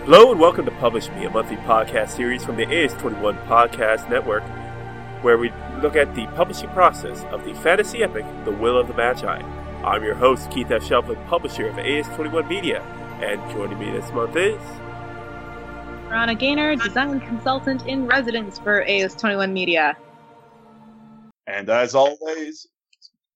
Hello and welcome to Publish Me, a monthly podcast series from the AS21 Podcast Network, where we look at the publishing process of the fantasy epic, The Will of the Magi. I'm your host, Keith F. Shelf, publisher of AS21 Media, and joining me this month is... Ronna Gainer, design consultant in residence for AS21 Media. And as always,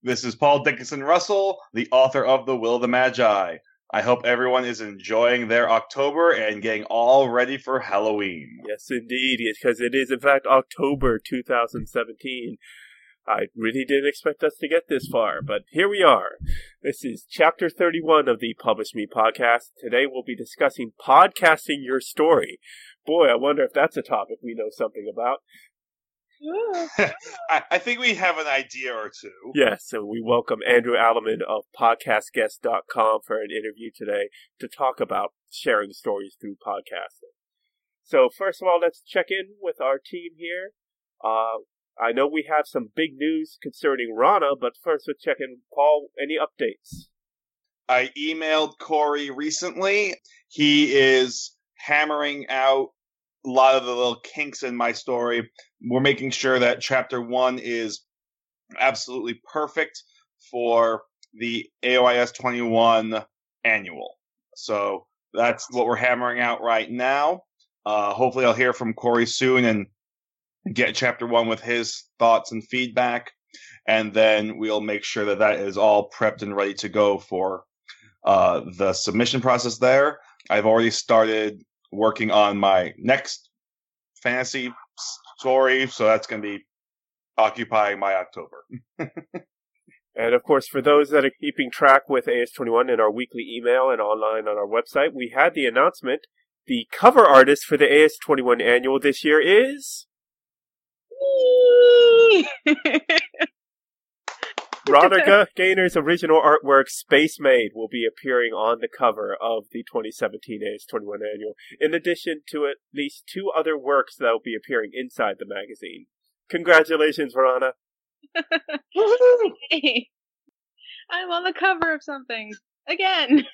this is Paul Dickinson Russell, the author of The Will of the Magi. I hope everyone is enjoying their October and getting all ready for Halloween. Yes, indeed, because it is, in fact, October 2017. I really didn't expect us to get this far, but here we are. This is Chapter 31 of the Publish Me podcast. Today we'll be discussing podcasting your story. Boy, I wonder if that's a topic we know something about. I think we have an idea or two. Yes, and we welcome Andrew Alleman of podcastguest.com for an interview today to talk about sharing stories through podcasting. So first of all, let's check in with our team here. I know we have some big news concerning Ronna, but first we'll check in. Paul, any updates? I emailed Corey recently. He is hammering out a lot of the little kinks in my story. We're making sure that Chapter 1 is absolutely perfect for the AOIS21 annual. So that's what we're hammering out right now. Hopefully I'll hear from Corey soon and get Chapter 1 with his thoughts and feedback. And then we'll make sure that that is all prepped and ready to go for the submission process there. I've already started working on my next fantasy story, so that's going to be occupying my October. And of course, for those that are keeping track with AS21 in our weekly email and online on our website, we had the announcement. The cover artist for the AS21 annual this year is... Ronna Gainer's original artwork, Space Maid, will be appearing on the cover of the 2017 AS21 annual, in addition to at least two other works that will be appearing inside the magazine. Congratulations, Ronna. Hey, I'm on the cover of something. Again.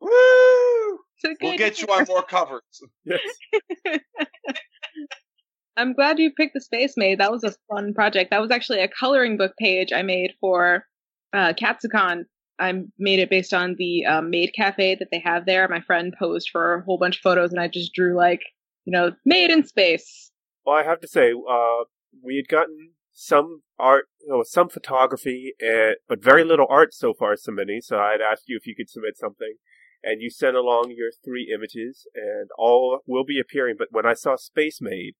Woo! We'll get you on more covers. Yes. I'm glad you picked the Space Maid. That was a fun project. That was actually a coloring book page I made for Katsukon. I made it based on the maid cafe that they have there. My friend posed for a whole bunch of photos, and I just drew, maid in space. Well, I have to say, we had gotten some art, some photography, but very little art so far submitting, so I'd asked you if you could submit something. And you sent along your three images, and all will be appearing. But when I saw Space Maid,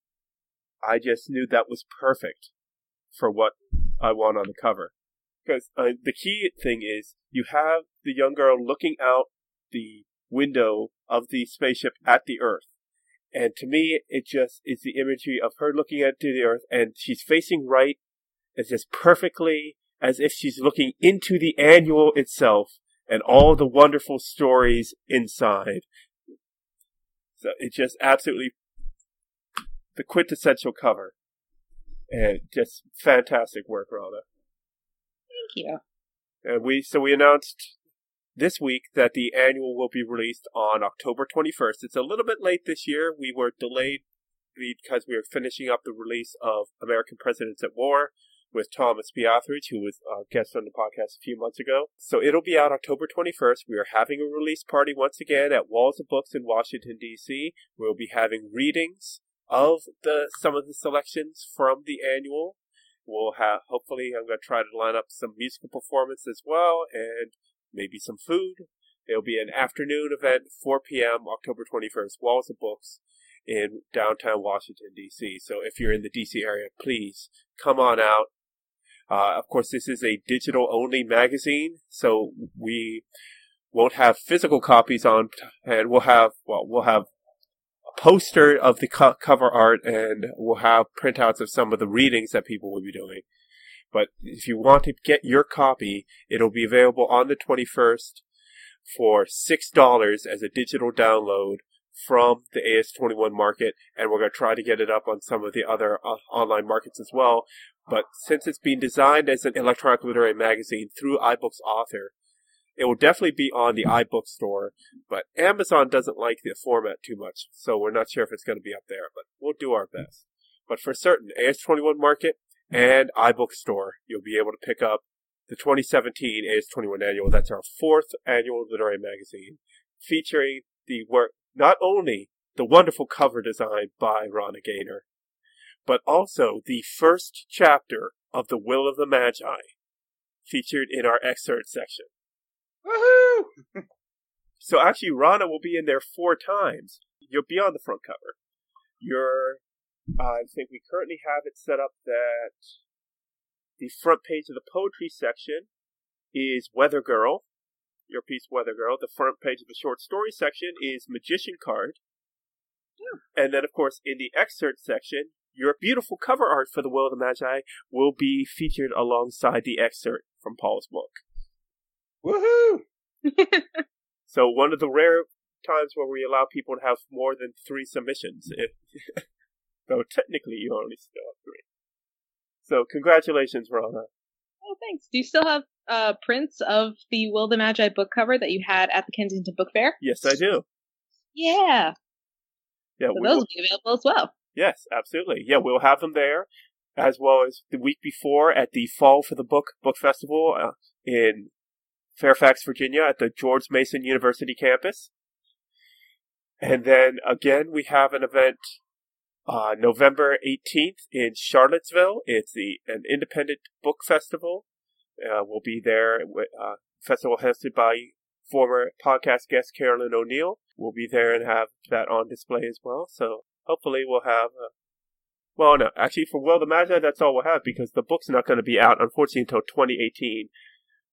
I just knew that was perfect for what I want on the cover. Because the key thing is you have the young girl looking out the window of the spaceship at the Earth. And to me, it just is the imagery of her looking at the Earth, and she's facing right. It's just perfectly as if she's looking into the annual itself and all the wonderful stories inside. So it's just absolutely the quintessential cover. And just fantastic work, Ronna. Thank you. And we announced this week that the annual will be released on October 21st. It's a little bit late this year. We were delayed because we were finishing up the release of American Presidents at War with Thomas B. Othridge, who was a guest on the podcast a few months ago. So it'll be out October 21st. We are having a release party once again at Walls of Books in Washington, D.C. We'll be having readings of some of the selections from the annual. We'll have, hopefully, I'm going to try to line up some musical performance as well, and maybe some food. It'll be an afternoon event, 4 p.m., October 21st, Walls of Books in downtown Washington, D.C. So if you're in the D.C. area, please come on out. Of course, this is a digital-only magazine, so we won't have physical copies on, and we'll have poster of the cover art, and we'll have printouts of some of the readings that people will be doing. But if you want to get your copy, it'll be available on the 21st for $6 as a digital download from the AS21 market, and we're going to try to get it up on some of the other online markets as well. But since it's being designed as an electronic literary magazine through iBooks Author, it will definitely be on the iBookstore, but Amazon doesn't like the format too much, so we're not sure if it's going to be up there, but we'll do our best. But for certain, AS21 Market and iBookstore, you'll be able to pick up the 2017 AS21 Annual. That's our fourth annual literary magazine, featuring the work, not only the wonderful cover design by Ronna Gainer, but also the first chapter of The Will of the Magi, featured in our excerpt section. Woohoo! So actually, Ronna will be in there four times. You'll be on the front cover. I think we currently have it set up that the front page of the poetry section is Weather Girl, your piece Weather Girl. The front page of the short story section is Magician Card. Yeah. And then, of course, in the excerpt section, your beautiful cover art for The Will of the Magi will be featured alongside the excerpt from Paul's book. Woohoo! So one of the rare times where we allow people to have more than three submissions. Though technically you only still have three. So congratulations, Ronna. Oh, thanks. Do you still have prints of the Will the Magi book cover that you had at the Kensington Book Fair? Yes, I do. Yeah, so those will be available as well. Yes, absolutely. Yeah, we'll have them there, as well as the week before at the Fall for the Book Festival in Fairfax, Virginia, at the George Mason University campus. And then, again, we have an event November 18th in Charlottesville. It's an independent book festival. We'll be there. Festival hosted by former podcast guest Carolyn O'Neill. We'll be there and have that on display as well. So hopefully we'll have... well, no. Actually, for Will the Magi, that's all we'll have, because the book's not going to be out, unfortunately, until 2018,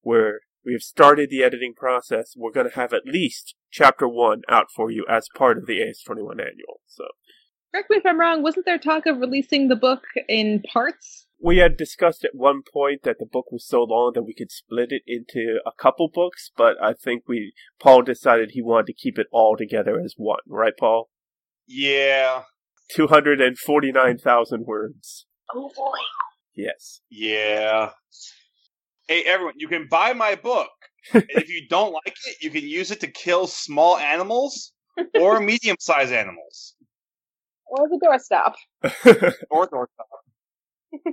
where we have started the editing process. We're going to have at least Chapter 1 out for you as part of the AS21 Annual. So... correct me if I'm wrong, wasn't there talk of releasing the book in parts? We had discussed at one point that the book was so long that we could split it into a couple books, but I think Paul decided he wanted to keep it all together as one, right, Paul? Yeah. 249,000 words. Oh, boy. Yes. Yeah. Hey, everyone, you can buy my book. If you don't like it, you can use it to kill small animals or medium-sized animals. Or the doorstop. Or doorstop.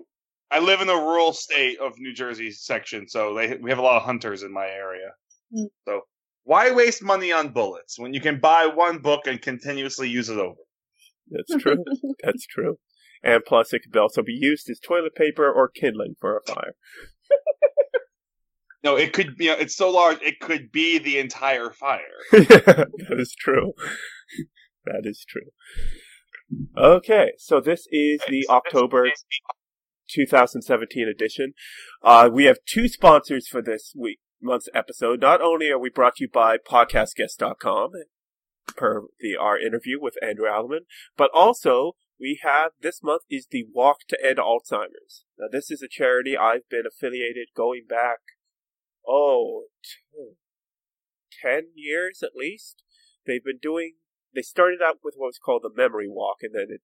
I live in the rural state of New Jersey section, so we have a lot of hunters in my area. Mm. So why waste money on bullets when you can buy one book and continuously use it over? That's true. That's true. And plus, it could also be used as toilet paper or kindling for a fire. No, it could be. It's so large, it could be the entire fire. That is true. That is true. Okay, so this is the October 2017 edition. We have two sponsors for this month's episode. Not only are we brought to you by podcastguest.com, per our interview with Andrew Alleman, but also we have, this month is the Walk to End Alzheimer's. Now, this is a charity I've been affiliated going back, 10 years at least. They started out with what was called the memory walk, and then it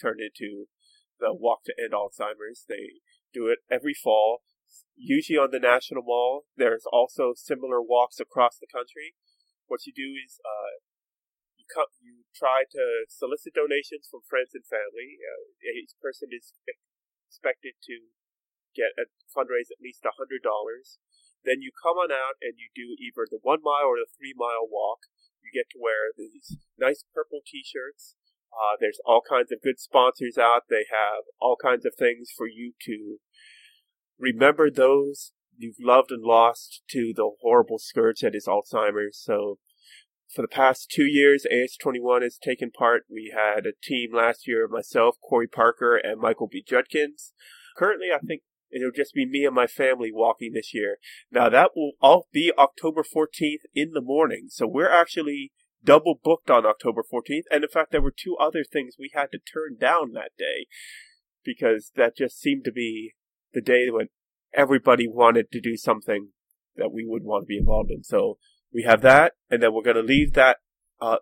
turned into the Walk to End Alzheimer's. They do it every fall, usually on the National Mall. There's also similar walks across the country. What you do is you try to solicit donations from friends and family. Each person is expected to fundraise at least $100. Then you come on out and you do either the 1 mile or the 3 mile walk. You get to wear these nice purple t-shirts. There's all kinds of good sponsors out. They have all kinds of things for you to remember those you've loved and lost to the horrible scourge that is Alzheimer's. So for the past 2 years, AS21 has taken part. We had a team last year, myself, Corey Parker, and Michael B. Judkins. Currently, I think it'll just be me and my family walking this year. Now, that will all be October 14th in the morning. So we're actually double booked on October 14th. And in fact, there were two other things we had to turn down that day, because that just seemed to be the day when everybody wanted to do something that we would want to be involved in. So we have that, and then we're going to leave that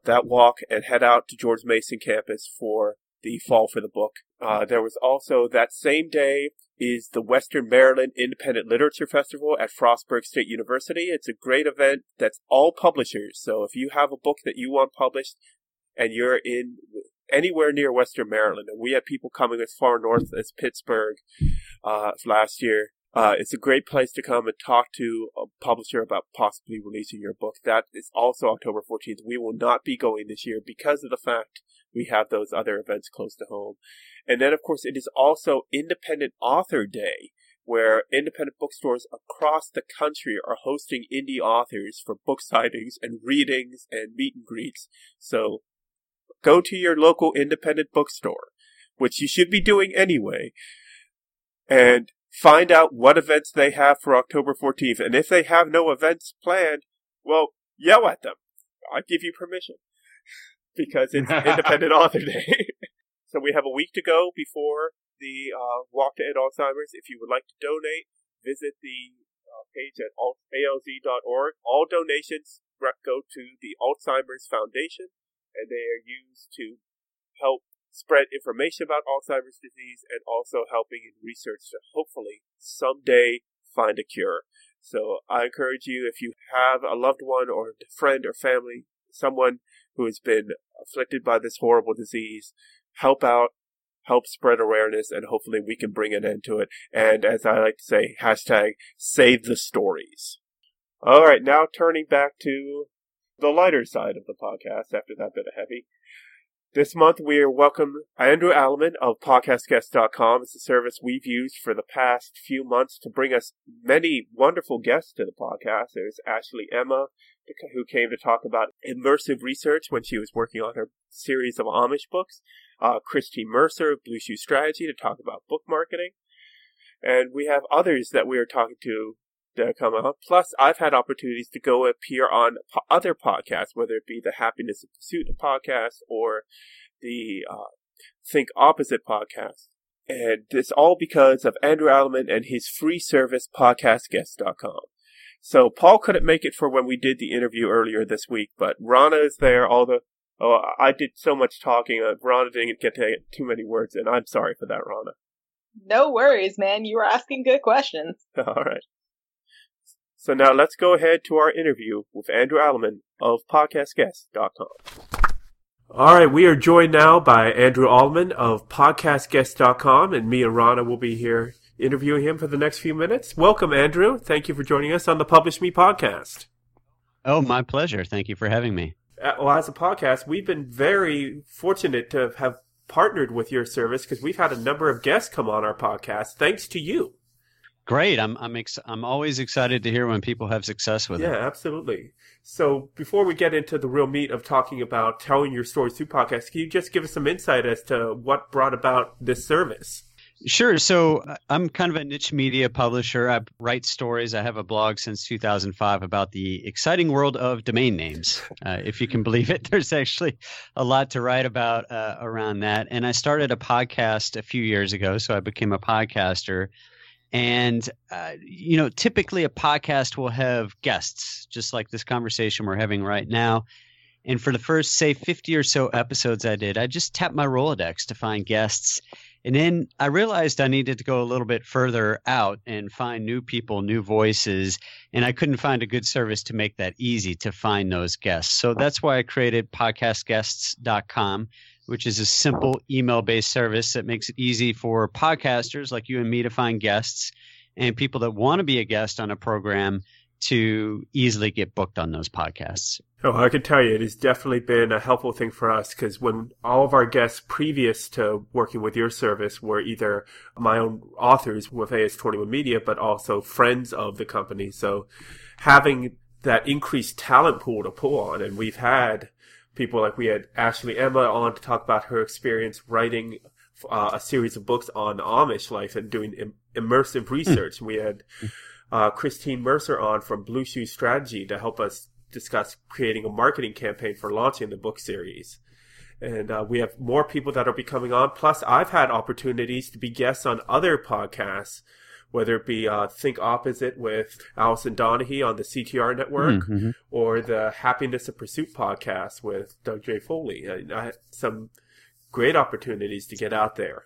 that walk and head out to George Mason campus for the Fall for the Book. There was also that same day is the Western Maryland Independent Literature Festival at Frostburg State University. It's a great event that's all publishers. So if you have a book that you want published and you're in anywhere near Western Maryland, and we had people coming as far north as Pittsburgh last year, it's a great place to come and talk to a publisher about possibly releasing your book. That is also October 14th. We will not be going this year because of the fact we have those other events close to home. And then, of course, it is also Independent Author Day, where independent bookstores across the country are hosting indie authors for book signings and readings and meet and greets. So go to your local independent bookstore, which you should be doing anyway, and find out what events they have for October 14th. And if they have no events planned, well, yell at them. I give you permission because it's Independent Author Day. So we have a week to go before the Walk to End Alzheimer's. If you would like to donate, visit the page at alz.org. All donations go to the Alzheimer's Foundation, and they are used to help spread information about Alzheimer's disease and also helping in research to hopefully someday find a cure. So I encourage you, if you have a loved one or a friend or family, someone who has been afflicted by this horrible disease, help out, help spread awareness, and hopefully we can bring an end to it. And as I like to say, hashtag save the stories. All right, now turning back to the lighter side of the podcast after that bit of heavy. This month, we are welcome Andrew Alleman of podcastguest.com. It's a service we've used for the past few months to bring us many wonderful guests to the podcast. There's Ashley Emma, who came to talk about immersive research when she was working on her series of Amish books. Christy Mercer of Blue Shoe Strategy to talk about book marketing. And we have others that we are talking to come out. Plus, I've had opportunities to go appear on other podcasts, whether it be the Happiness in Pursuit podcast or the Think Opposite podcast. And it's all because of Andrew Alleman and his free service, podcastguest.com. So Paul couldn't make it for when we did the interview earlier this week, but Ronna is there. I did so much talking. Ronna didn't get to too many words, and I'm sorry for that, Ronna. No worries, man. You were asking good questions. All right. So now let's go ahead to our interview with Andrew Alleman of podcastguest.com. All right, we are joined now by Andrew Alleman of podcastguest.com, and me and Ronna will be here interviewing him for the next few minutes. Welcome, Andrew. Thank you for joining us on the Publish Me podcast. Oh, my pleasure. Thank you for having me. Well, as a podcast, we've been very fortunate to have partnered with your service because we've had a number of guests come on our podcast, thanks to you. Great. I'm always excited to hear when people have success with it. Yeah, absolutely. So before we get into the real meat of talking about telling your stories through podcasts, can you just give us some insight as to what brought about this service? Sure. So I'm kind of a niche media publisher. I write stories. I have a blog since 2005 about the exciting world of domain names. If you can believe it, there's actually a lot to write about around that. And I started a podcast a few years ago, so I became a podcaster. And, typically a podcast will have guests, just like this conversation we're having right now. And for the first, say, 50 or so episodes I did, I just tapped my Rolodex to find guests. And then I realized I needed to go a little bit further out and find new people, new voices. And I couldn't find a good service to make that easy to find those guests. So that's why I created podcastguests.com, which is a simple email-based service that makes it easy for podcasters like you and me to find guests and people that want to be a guest on a program to easily get booked on those podcasts. Oh, I can tell you it has definitely been a helpful thing for us because when all of our guests previous to working with your service were either my own authors with AS21 Media, but also friends of the company. So having that increased talent pool to pull on, and we've had people like we had Ashley Emma on to talk about her experience writing a series of books on Amish life and doing immersive research. We had Christine Mercer on from Blue Shoe Strategy to help us discuss creating a marketing campaign for launching the book series. And we have more people that will be coming on. Plus, I've had opportunities to be guests on other podcasts, whether it be Think Opposite with Allison Donahue on the CTR network, mm-hmm. or the Happiness of Pursuit podcast with Doug J. Foley. I had some great opportunities to get out there.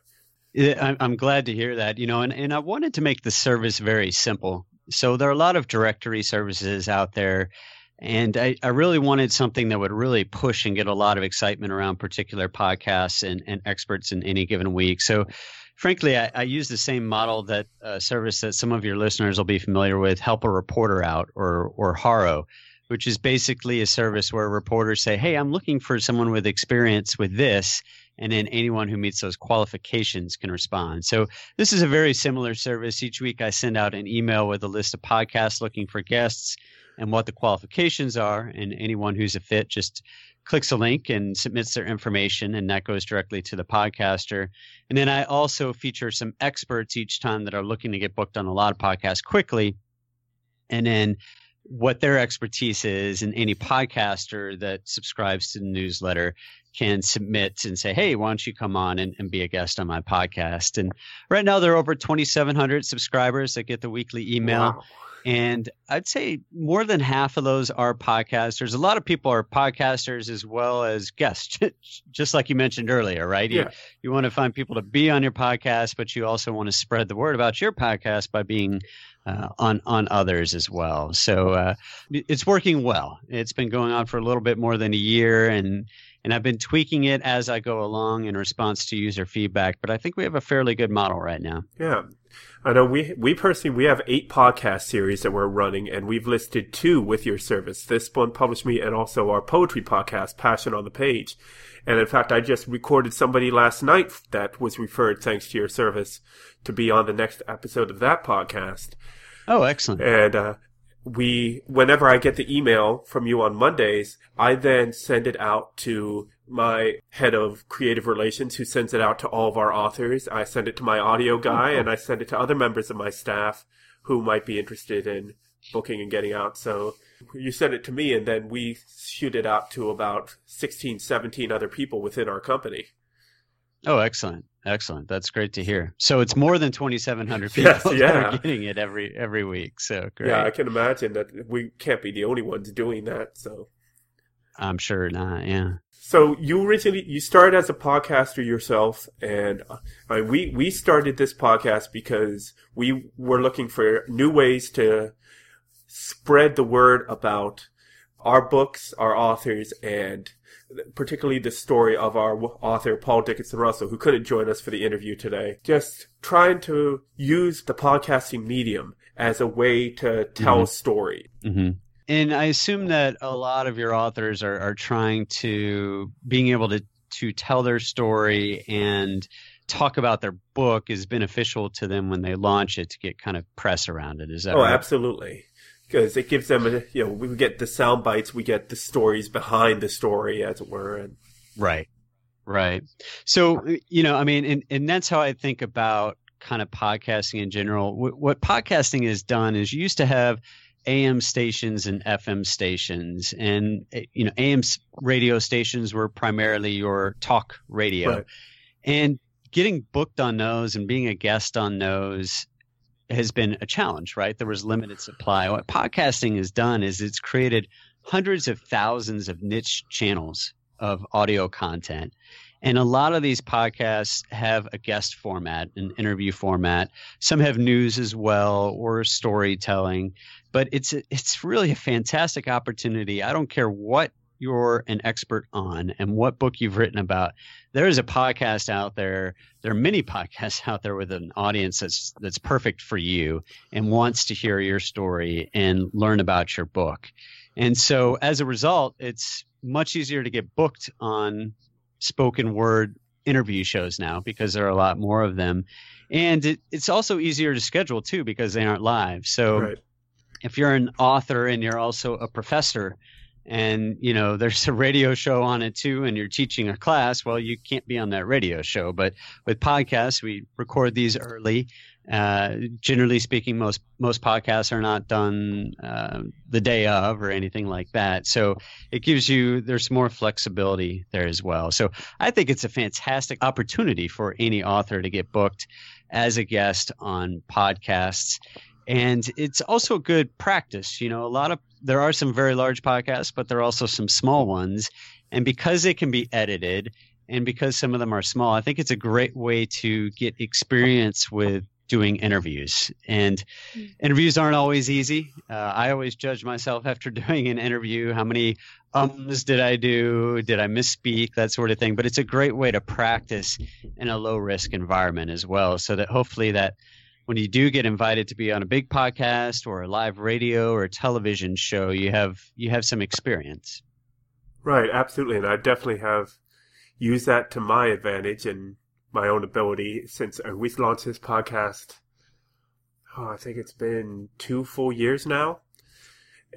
Yeah, I'm glad to hear that, you know, and I wanted to make the service very simple. So there are a lot of directory services out there, and I really wanted something that would really push and get a lot of excitement around particular podcasts and experts in any given week. So frankly, I use the same model that service that some of your listeners will be familiar with, Help a Reporter Out, or HARO, which is basically a service where reporters say, hey, I'm looking for someone with experience with this. And then anyone who meets those qualifications can respond. So this is a very similar service. Each week I send out an email with a list of podcasts looking for guests and what the qualifications are. And anyone who's a fit just clicks a link and submits their information, and that goes directly to the podcaster. And then I also feature some experts each time that are looking to get booked on a lot of podcasts quickly. And then what their expertise is, and any podcaster that subscribes to the newsletter can submit and say, hey, why don't you come on and be a guest on my podcast? And right now there are over 2,700 subscribers that get the weekly email. Wow. And I'd say more than half of those are podcasters. A lot of people are podcasters as well as guests, just like you mentioned earlier, right? Yeah. You want to find people to be on your podcast, but you also want to spread the word about your podcast by being on others as well. So it's working well. It's been going on for a little bit more than a year, and I've been tweaking it as I go along in response to user feedback. But I think we have a fairly good model right now. Yeah. I know we personally, we have 8 podcast series that we're running, and we've listed 2 with your service. This one, Publish Me, and also our poetry podcast, Passion on the Page. And in fact, I just recorded somebody last night that was referred, thanks to your service, to be on the next episode of that podcast. Oh, excellent. And whenever I get the email from you on Mondays, I then send it out to my head of creative relations, who sends it out to all of our authors. I send it to my audio guy, and I send it to other members of my staff who might be interested in booking and getting out. So you send it to me, and then we shoot it out to about 16, 17 other people within our company. Oh, excellent. Excellent. That's great to hear. So it's more than 2,700 people that are getting it every week. So great. Yeah, I can imagine that we can't be the only ones doing that. So I'm sure not. Yeah. So you started as a podcaster yourself, and I mean, we started this podcast because we were looking for new ways to spread the word about our books, our authors, and particularly the story of our author, Paul Dickinson Russell, who couldn't join us for the interview today. Just trying to use the podcasting medium as a way to tell mm-hmm. a story. Mm-hmm. And I assume that a lot of your authors are trying to being able to tell their story and talk about their book is beneficial to them when they launch it, to get kind of press around it. Is that right? Oh, absolutely. Because it gives them, we get the sound bites, we get the stories behind the story, as it were. And... Right. So, and that's how I think about kind of podcasting in general. What podcasting has done is you used to have AM stations and FM stations. And, AM radio stations were primarily your talk radio. Right. And getting booked on those and being a guest on those has been a challenge, right? There was limited supply. What podcasting has done is it's created hundreds of thousands of niche channels of audio content. And a lot of these podcasts have a guest format, an interview format. Some have news as well, or storytelling. But it's really a fantastic opportunity. I don't care what you're an expert on and what book you've written about. There is a podcast out there. There are many podcasts out there with an audience that's perfect for you and wants to hear your story and learn about your book. And so as a result, it's much easier to get booked on spoken word interview shows now, because there are a lot more of them. And it's also easier to schedule too, because they aren't live. So right. If you're an author and you're also a professor, and, there's a radio show on it too, and you're teaching a class, well, you can't be on that radio show. But with podcasts, we record these early Generally speaking, most podcasts are not done the day of or anything like that. So it gives you, there's more flexibility there as well. So I think it's a fantastic opportunity for any author to get booked as a guest on podcasts. And it's also good practice. You know, there are some very large podcasts, but there are also some small ones. And because they can be edited and because some of them are small, I think it's a great way to get experience with doing interviews. And interviews aren't always easy. I always judge myself after doing an interview. How many ums did I do? Did I misspeak? That sort of thing. But it's a great way to practice in a low-risk environment as well, so that hopefully that when you do get invited to be on a big podcast or a live radio or a television show, you have some experience. Right, absolutely. And I definitely have used that to my advantage and my own ability since we launched this podcast. Oh, I think it's been 2 full years now.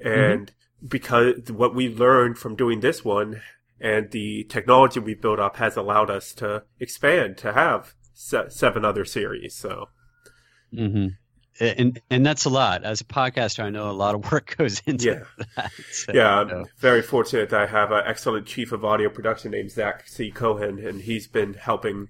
And because what we learned from doing this one and the technology we built up has allowed us to expand to have 7 other series. So. Mm-hmm. And that's a lot. As a podcaster, I know a lot of work goes into that. So, I'm very fortunate that I have an excellent chief of audio production named Zach C. Cohen, and he's been helping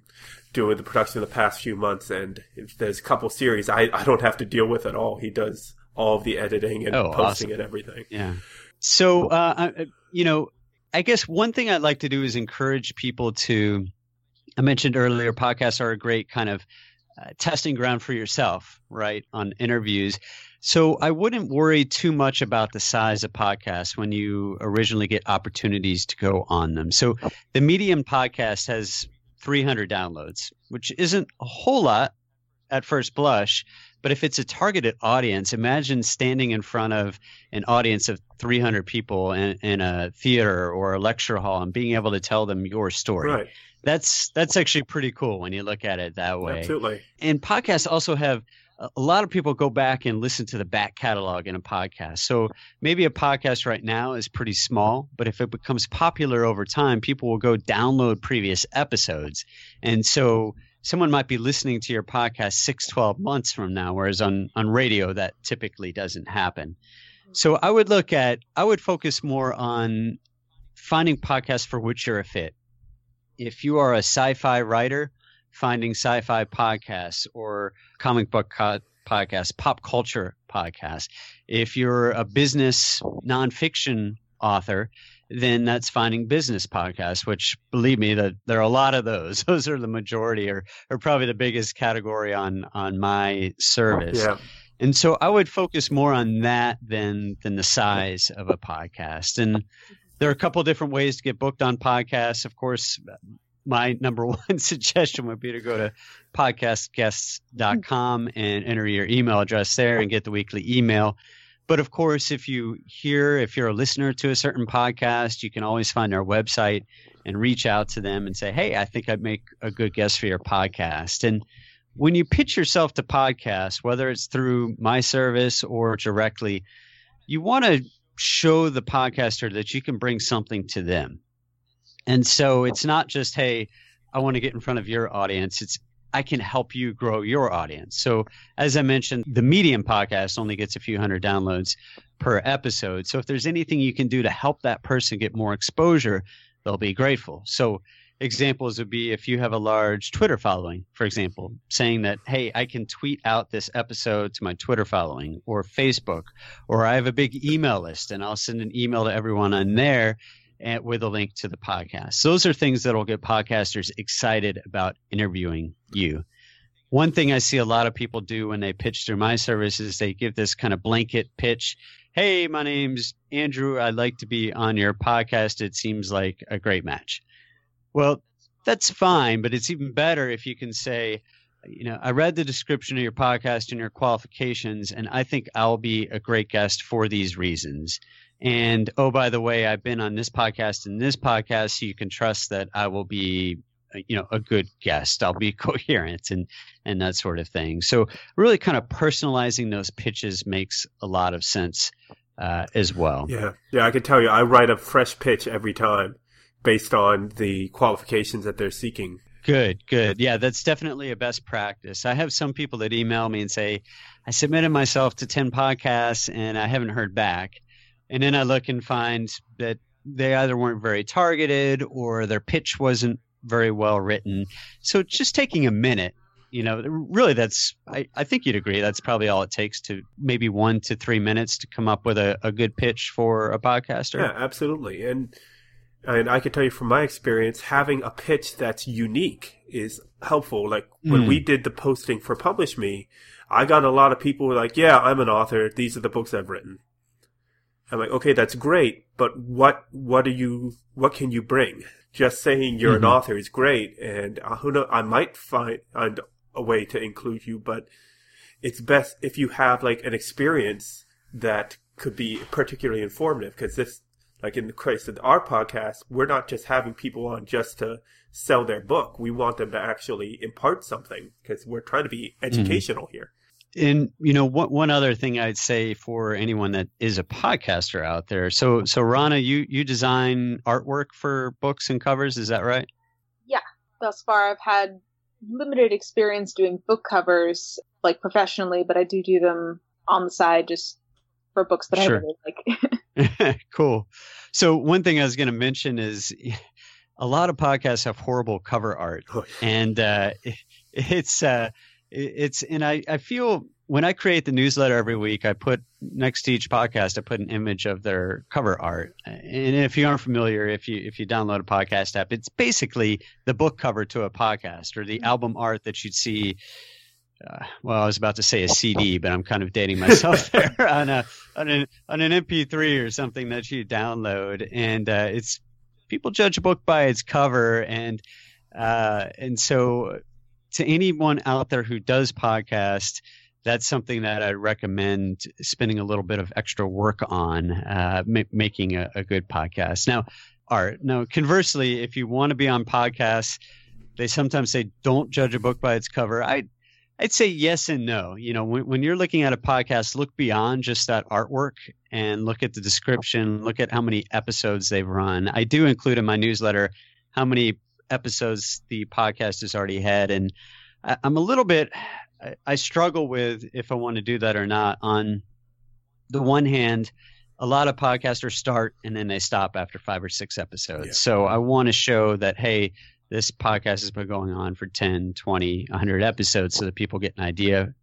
doing the production the past few months. And there's a couple series I don't have to deal with at all. He does all of the editing and posting and everything. Yeah. So, I guess one thing I'd like to do is encourage people to – I mentioned earlier podcasts are a great kind of testing ground for yourself, right, on interviews. So I wouldn't worry too much about the size of podcasts when you originally get opportunities to go on them. So the Medium podcast has 300 downloads, which isn't a whole lot at first blush, but if it's a targeted audience, imagine standing in front of an audience of 300 people in a theater or a lecture hall and being able to tell them your story. Right. That's actually pretty cool when you look at it that way. Absolutely. And podcasts also have a lot of people go back and listen to the back catalog in a podcast. So maybe a podcast right now is pretty small, but if it becomes popular over time, people will go download previous episodes. And so someone might be listening to your podcast 6, 12 months from now, whereas on radio that typically doesn't happen. So I would focus more on finding podcasts for which you're a fit. If you are a sci-fi writer, finding sci-fi podcasts or comic book podcasts, pop culture podcasts. If you're a business nonfiction author, then that's finding business podcasts, which, believe me, there are a lot of those. Those are the majority or probably the biggest category on my service. Yeah. And so I would focus more on that than the size of a podcast. And there are a couple of different ways to get booked on podcasts. Of course, my number one suggestion would be to go to podcastguests.com and enter your email address there and get the weekly email. But of course, if you're a listener to a certain podcast, you can always find our website and reach out to them and say, hey, I think I'd make a good guest for your podcast. And when you pitch yourself to podcasts, whether it's through my service or directly, you want to show the podcaster that you can bring something to them. And so it's not just, hey, I want to get in front of your audience. It's, I can help you grow your audience. So as I mentioned, the Medium podcast only gets a few hundred downloads per episode. So if there's anything you can do to help that person get more exposure, they'll be grateful. So examples would be if you have a large Twitter following, for example, saying that, hey, I can tweet out this episode to my Twitter following or Facebook, or I have a big email list and I'll send an email to everyone on there with a link to the podcast. Those are things that will get podcasters excited about interviewing you. One thing I see a lot of people do when they pitch through my services, they give this kind of blanket pitch. Hey, my name's Andrew. I'd like to be on your podcast. It seems like a great match. Well, that's fine, but it's even better if you can say, you know, I read the description of your podcast and your qualifications, and I think I'll be a great guest for these reasons. And, oh, by the way, I've been on this podcast and this podcast, so you can trust that I will be, you know, a good guest. I'll be coherent and that sort of thing. So really kind of personalizing those pitches makes a lot of sense as well. Yeah, I can tell you I write a fresh pitch every time based on the qualifications that they're seeking. Good, good. Yeah, that's definitely a best practice. I have some people that email me and say, I submitted myself to 10 podcasts and I haven't heard back. And then I look and find that they either weren't very targeted or their pitch wasn't very well written. So just taking a minute, you know, really that's, I think you'd agree, that's probably all it takes, to maybe 1 to 3 minutes to come up with a good pitch for a podcaster. Yeah, absolutely. And I can tell you from my experience, having a pitch that's unique is helpful. Like when we did the posting for Publish Me, I got a lot of people were like, yeah, I'm an author. These are the books I've written. I'm like, okay, that's great. But what can you bring? Just saying you're an author is great. And who knows, I might find a way to include you, but it's best if you have like an experience that could be particularly informative, because this, like in the case of our podcast, we're not just having people on just to sell their book. We want them to actually impart something, because we're trying to be educational here. And, you know, one other thing I'd say for anyone that is a podcaster out there. So Ronna, you design artwork for books and covers. Is that right? Yeah. Thus far, I've had limited experience doing book covers, like professionally, but I do them on the side just for books that I really like. Cool. So one thing I was going to mention is a lot of podcasts have horrible cover art, and I feel when I create the newsletter every week, I put next to each podcast, I put an image of their cover art. And if you aren't familiar, if you download a podcast app, it's basically the book cover to a podcast, or the album art that you'd see. Well, I was about to say a CD, but I'm kind of dating myself there on an MP3 or something that you download, and it's, people judge a book by its cover, and so to anyone out there who does podcast, that's something that I recommend spending a little bit of extra work on, making a good podcast. Now, art. Now, conversely, if you want to be on podcasts, they sometimes say don't judge a book by its cover. I'd say yes and no. You know, when you're looking at a podcast, look beyond just that artwork and look at the description, look at how many episodes they've run. I do include in my newsletter how many episodes the podcast has already had. And I struggle with if I want to do that or not. On the one hand, a lot of podcasters start and then they stop after 5 or 6 episodes. Yeah. So I want to show that, hey, this podcast has been going on for 10, 20, 100 episodes, so that people get an idea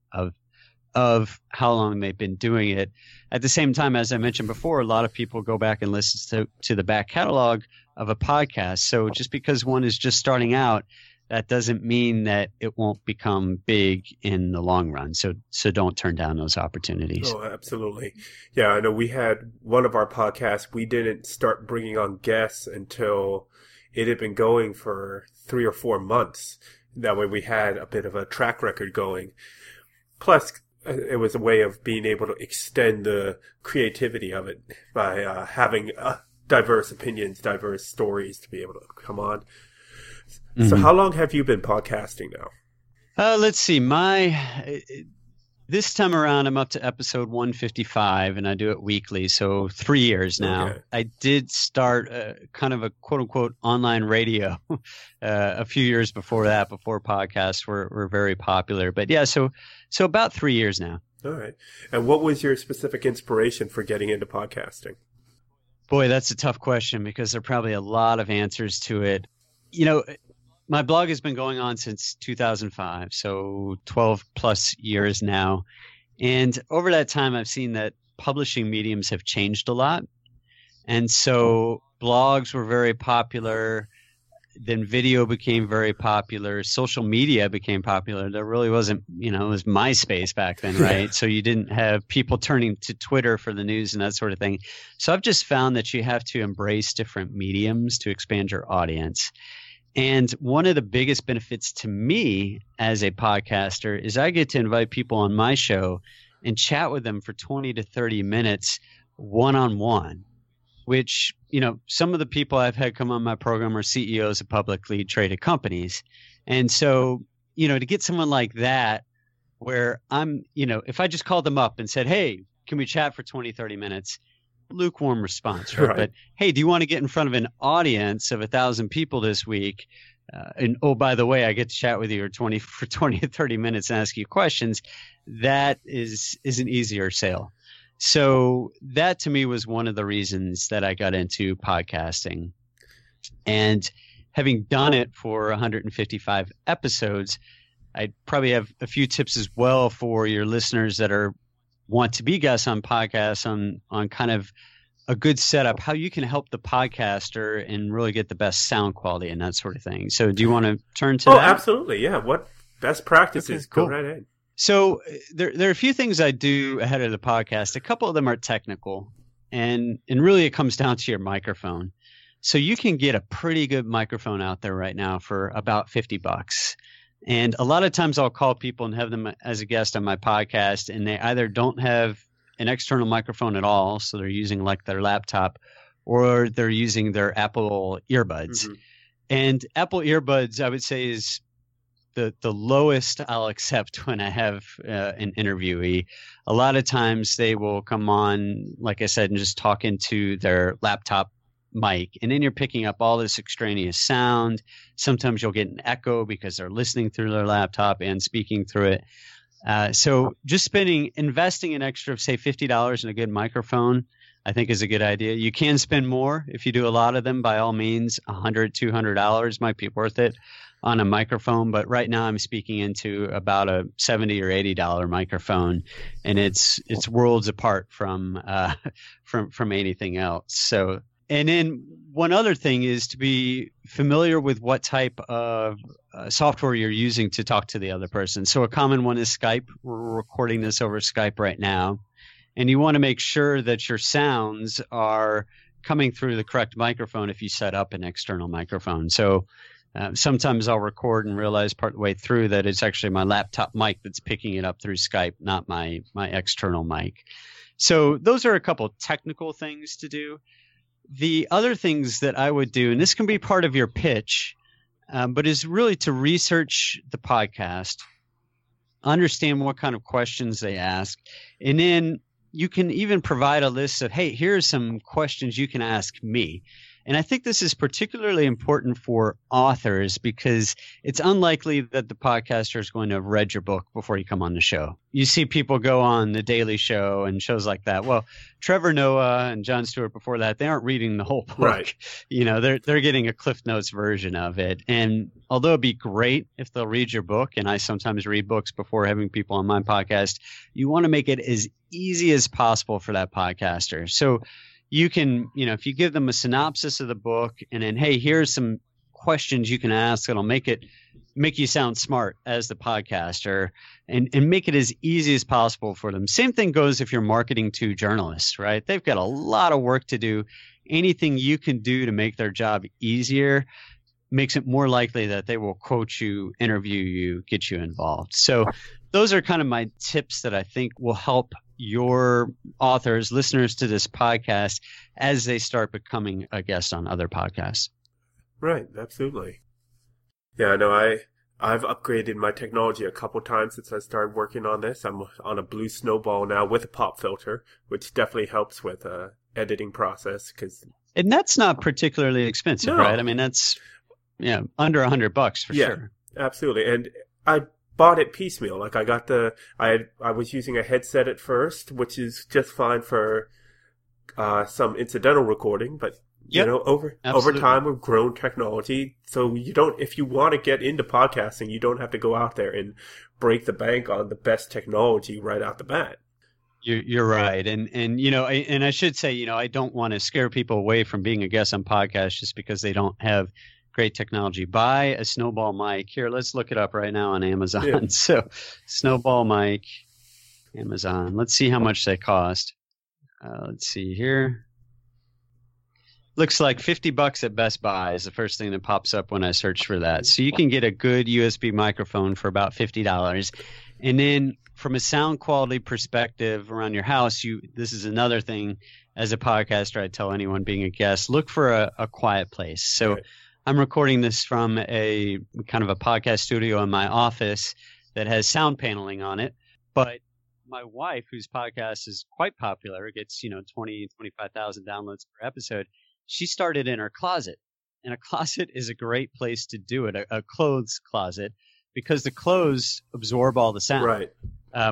of how long they've been doing it. At the same time, as I mentioned before, a lot of people go back and listen to the back catalog of a podcast. So just because one is just starting out, that doesn't mean that it won't become big in the long run. So don't turn down those opportunities. Oh, absolutely. Yeah, I know we had one of our podcasts, we didn't start bringing on guests until it had been going for 3 or 4 months. That way we had a bit of a track record going. Plus, it was a way of being able to extend the creativity of it by having diverse opinions, diverse stories to be able to come on. Mm-hmm. So how long have you been podcasting now? Let's see. This time around, I'm up to episode 155, and I do it weekly, so 3 years now. Okay. I did start kind of a quote-unquote online radio a few years before that, before podcasts were very popular. But yeah, so about 3 years now. All right. And what was your specific inspiration for getting into podcasting? Boy, that's a tough question, because there are probably a lot of answers to it. You know, my blog has been going on since 2005, so 12 plus years now. And over that time, I've seen that publishing mediums have changed a lot. And so blogs were very popular. Then video became very popular. Social media became popular. There really wasn't, you know, it was MySpace back then, right? So you didn't have people turning to Twitter for the news and that sort of thing. So I've just found that you have to embrace different mediums to expand your audience. And one of the biggest benefits to me as a podcaster is I get to invite people on my show and chat with them for 20 to 30 minutes one-on-one, which, you know, some of the people I've had come on my program are CEOs of publicly traded companies. And so, you know, to get someone like that where I'm, you know, if I just called them up and said, hey, can we chat for 20, 30 minutes? Lukewarm response, right? But hey, do you want to get in front of an audience of 1,000 people this week? And oh, by the way, I get to chat with you for 20 to 30 minutes and ask you questions. That is an easier sale. So that to me was one of the reasons that I got into podcasting. And having done it for 155 episodes, I probably have a few tips as well for your listeners that want to be guests on podcasts on kind of a good setup, how you can help the podcaster and really get the best sound quality and that sort of thing. So do you want to turn to that? Absolutely. Yeah. What best practices? Okay, cool. Go right in. So there are a few things I do ahead of the podcast. A couple of them are technical, and really it comes down to your microphone. So you can get a pretty good microphone out there right now for about $50. And a lot of times I'll call people and have them as a guest on my podcast, and they either don't have an external microphone at all, so they're using like their laptop, or they're using their Apple earbuds. Mm-hmm. And Apple earbuds, I would say, is the lowest I'll accept when I have an interviewee. A lot of times they will come on, like I said, and just talk into their laptop mic, and then you're picking up all this extraneous sound. Sometimes you'll get an echo because they're listening through their laptop and speaking through it. So just investing an extra, say, $50 in a good microphone, I think is a good idea. You can spend more if you do a lot of them. By all means, $100, $200 might be worth it on a microphone. But right now I'm speaking into about a $70 or $80 microphone, and it's worlds apart from anything else. So. And then one other thing is to be familiar with what type of software you're using to talk to the other person. So a common one is Skype. We're recording this over Skype right now. And you want to make sure that your sounds are coming through the correct microphone if you set up an external microphone. So sometimes I'll record and realize part of the way through that it's actually my laptop mic that's picking it up through Skype, not my external mic. So those are a couple of technical things to do. The other things that I would do, and this can be part of your pitch, but is really to research the podcast, understand what kind of questions they ask, and then you can even provide a list of, hey, here's some questions you can ask me. And I think this is particularly important for authors because it's unlikely that the podcaster is going to have read your book before you come on the show. You see people go on The Daily Show and shows like that. Well, Trevor Noah and Jon Stewart before that, they aren't reading the whole book. Right. You know, they're getting a Cliff Notes version of it. And although it'd be great if they'll read your book, and I sometimes read books before having people on my podcast, you want to make it as easy as possible for that podcaster. So you can, you know, if you give them a synopsis of the book and then, hey, here's some questions you can ask that'll make you sound smart as the podcaster and make it as easy as possible for them. Same thing goes if you're marketing to journalists, right? They've got a lot of work to do. Anything you can do to make their job easier makes it more likely that they will quote you, interview you, get you involved. So those are kind of my tips that I think will help your authors, listeners to this podcast, as they start becoming a guest on other podcasts. Right, absolutely. Yeah, no, I've upgraded my technology a couple times since I started working on this. I'm on a Blue Snowball now with a pop filter, which definitely helps with editing process. And that's not particularly expensive, no. Right? I mean, that's under $100 for sure. Absolutely, and I bought it piecemeal. Like I was using a headset at first, which is just fine for some incidental recording, but you know, over time we've grown technology, so if you want to get into podcasting, you don't have to go out there and break the bank on the best technology right out the bat. You're right. And you know, and I should say, you know, I don't want to scare people away from being a guest on podcasts just because they don't have great technology. Buy a Snowball mic. Here, let's look it up right now on Amazon. Yeah. So Snowball mic, Amazon. Let's see how much they cost. Let's see here. Looks like $50 at Best Buy is the first thing that pops up when I search for that. So you can get a good USB microphone for about $50. And then from a sound quality perspective around your house, this is another thing as a podcaster I tell anyone being a guest, look for a quiet place. So right. I'm recording this from a kind of a podcast studio in my office that has sound paneling on it. But my wife, whose podcast is quite popular, gets, 20,000, 25,000 downloads per episode. She started in her closet. And a closet is a great place to do it, a clothes closet, because the clothes absorb all the sound, right?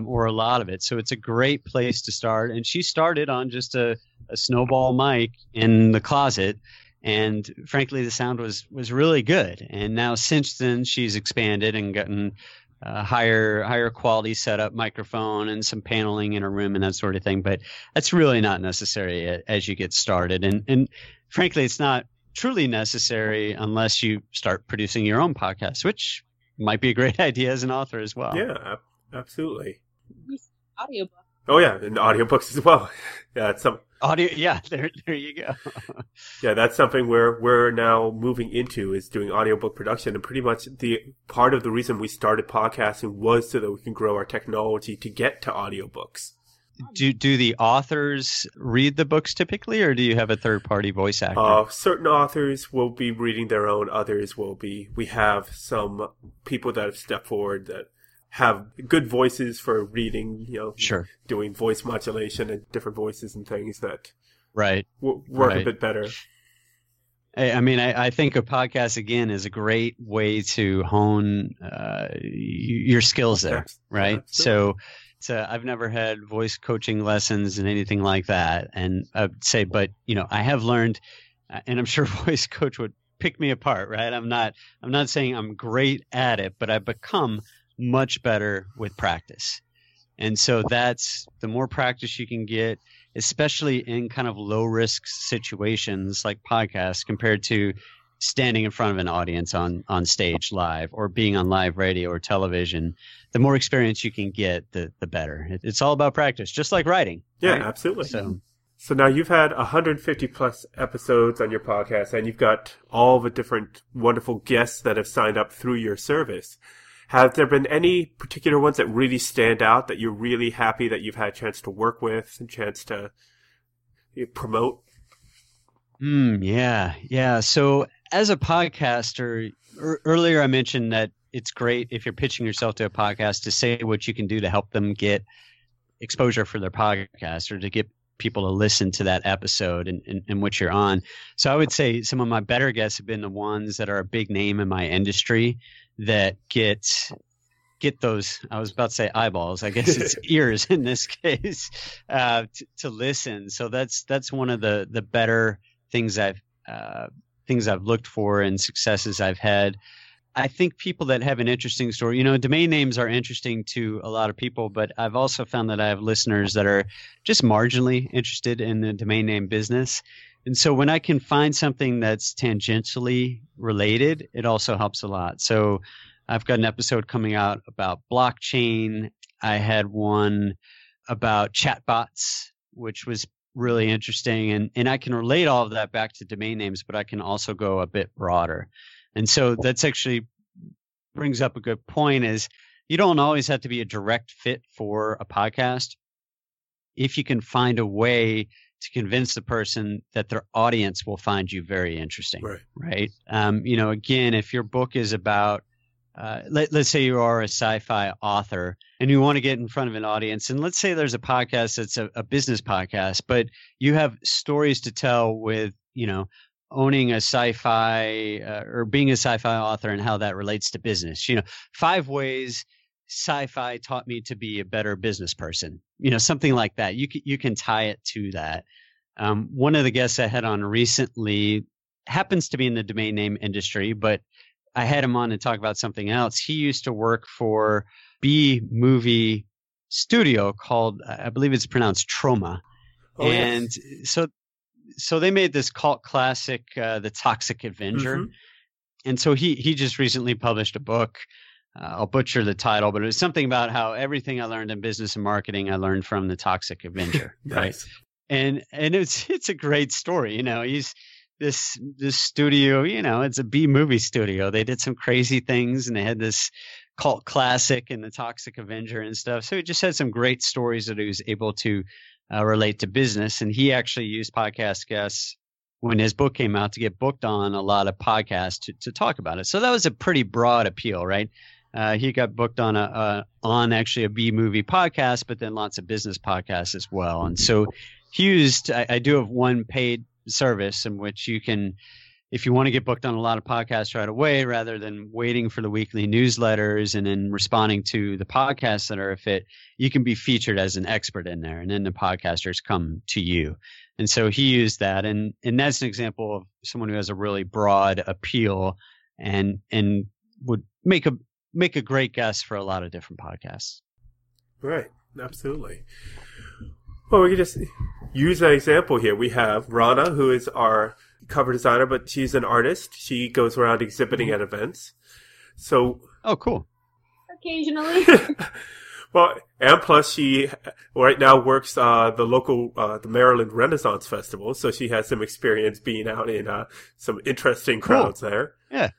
Or a lot of it. So it's a great place to start. And she started on just a snowball mic in the closet. And frankly, the sound was really good. And now since then, she's expanded and gotten higher quality setup, microphone, and some paneling in her room and that sort of thing. But that's really not necessary as you get started. And frankly, it's not truly necessary unless you start producing your own podcast, which might be a great idea as an author as well. Yeah, absolutely. Audiobooks. Oh yeah, and audiobooks as well. Yeah, it's some audio. Yeah, there you go. Yeah, that's something we're now moving into is doing audiobook production, and pretty much the part of the reason we started podcasting was so that we can grow our technology to get to audiobooks. Do the authors read the books typically, or do you have a third-party voice actor? Certain authors will be reading their own. Others will be. We have some people that have stepped forward that have good voices for reading, sure, doing voice modulation and different voices and things that work a bit better. I mean, I think a podcast, again, is a great way to hone your skills there, right? Absolutely. So I've never had voice coaching lessons and anything like that. And I'd say, but, I have learned, and I'm sure voice coach would pick me apart, right? I'm not saying I'm great at it, but I've become much better with practice. And so that's the more practice you can get, especially in kind of low risk situations like podcasts compared to standing in front of an audience on stage live or being on live radio or television, the more experience you can get, the better. It's all about practice, just like writing. Yeah, right? Absolutely. So now you've had 150 plus episodes on your podcast, and you've got all the different wonderful guests that have signed up through your service. Have there been any particular ones that really stand out that you're really happy that you've had a chance to work with and chance to promote? Yeah. So as a podcaster, earlier I mentioned that it's great if you're pitching yourself to a podcast to say what you can do to help them get exposure for their podcast or to get people to listen to that episode and what you're on. So I would say some of my better guests have been the ones that are a big name in my industry that get those, I was about to say eyeballs, I guess it's ears in this case, to listen. So that's one of the better things I've looked for and successes I've had. I think people that have an interesting story, domain names are interesting to a lot of people, but I've also found that I have listeners that are just marginally interested in the domain name business. And so when I can find something that's tangentially related, it also helps a lot. So I've got an episode coming out about blockchain. I had one about chatbots, which was really interesting. And I can relate all of that back to domain names, but I can also go a bit broader. And so that's actually brings up a good point is you don't always have to be a direct fit for a podcast. If you can find a way to convince the person that their audience will find you very interesting, right? Again, if your book is about, let's say you are a sci-fi author and you want to get in front of an audience. And let's say there's a podcast that's a business podcast, but you have stories to tell with, owning a sci-fi or being a sci-fi author and how that relates to business. 5 ways sci-fi taught me to be a better business person, something like that. You can tie it to that. One of the guests I had on recently happens to be in the domain name industry, but I had him on to talk about something else. He used to work for B-movie studio called, I believe it's pronounced Troma. Oh, and yes. So they made this cult classic, The Toxic Avenger. Mm-hmm. And so he just recently published a book. I'll butcher the title, but it was something about how everything I learned in business and marketing, I learned from The Toxic Avenger. Nice. Right. And it's a great story. He's this studio, it's a B movie studio. They did some crazy things and they had this cult classic and The Toxic Avenger and stuff. So he just had some great stories that he was able to relate to business. And he actually used podcast guests when his book came out to get booked on a lot of podcasts to talk about it. So that was a pretty broad appeal, right? He got booked on a B-movie podcast, but then lots of business podcasts as well. And so I do have one paid service in which you can if you want to get booked on a lot of podcasts right away, rather than waiting for the weekly newsletters and then responding to the podcasts that are a fit, you can be featured as an expert in there, and then the podcasters come to you. And so he used that. And that's an example of someone who has a really broad appeal and would make a great guest for a lot of different podcasts. Right. Absolutely. Well, we can just use that example here. We have Ronna, who is our cover designer, but she's an artist. She goes around exhibiting at events. So, oh, cool. Occasionally. Well, and plus she right now works the local the Maryland Renaissance Festival, so she has some experience being out in some interesting crowds there. Yeah.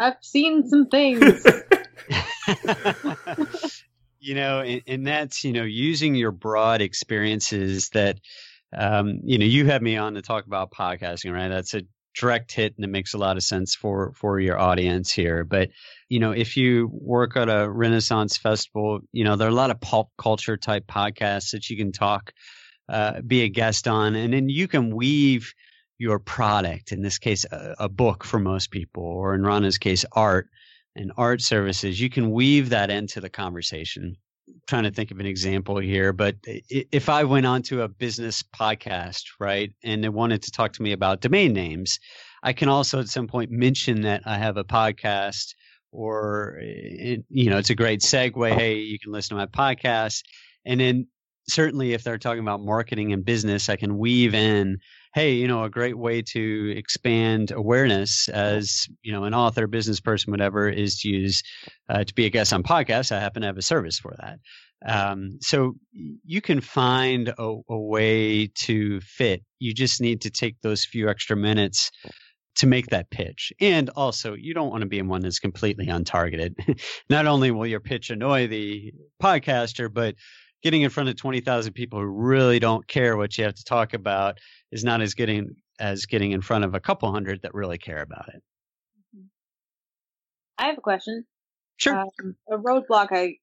I've seen some things. You know, and that's, you know, using your broad experiences that, you know, you had me on to talk about podcasting, right? That's a direct hit and it makes a lot of sense for your audience here. But, you know, if you work at a Renaissance festival, you know, there are a lot of pop culture type podcasts that you can talk, be a guest on, and then you can weave your product, in this case, a book for most people, or in Ronna's case, art. And art services, you can weave that into the conversation. I'm trying to think of an example here, but if I went on to a business podcast, right, and they wanted to talk to me about domain names, I can also at some point mention that I have a podcast, or, you know, it's a great segue. Hey, you can listen to my podcast. And then certainly if they're talking about marketing and business, I can weave in, hey, you know, a great way to expand awareness as, you know, an author, business person, whatever, is to use to be a guest on podcasts. I happen to have a service for that. So you can find a way to fit. You just need to take those few extra minutes to make that pitch. And also, you don't want to be in one that's completely untargeted. Not only will your pitch annoy the podcaster, but getting in front of 20,000 people who really don't care what you have to talk about is not as getting in front of a couple hundred that really care about it. I have a question. Sure. A roadblock I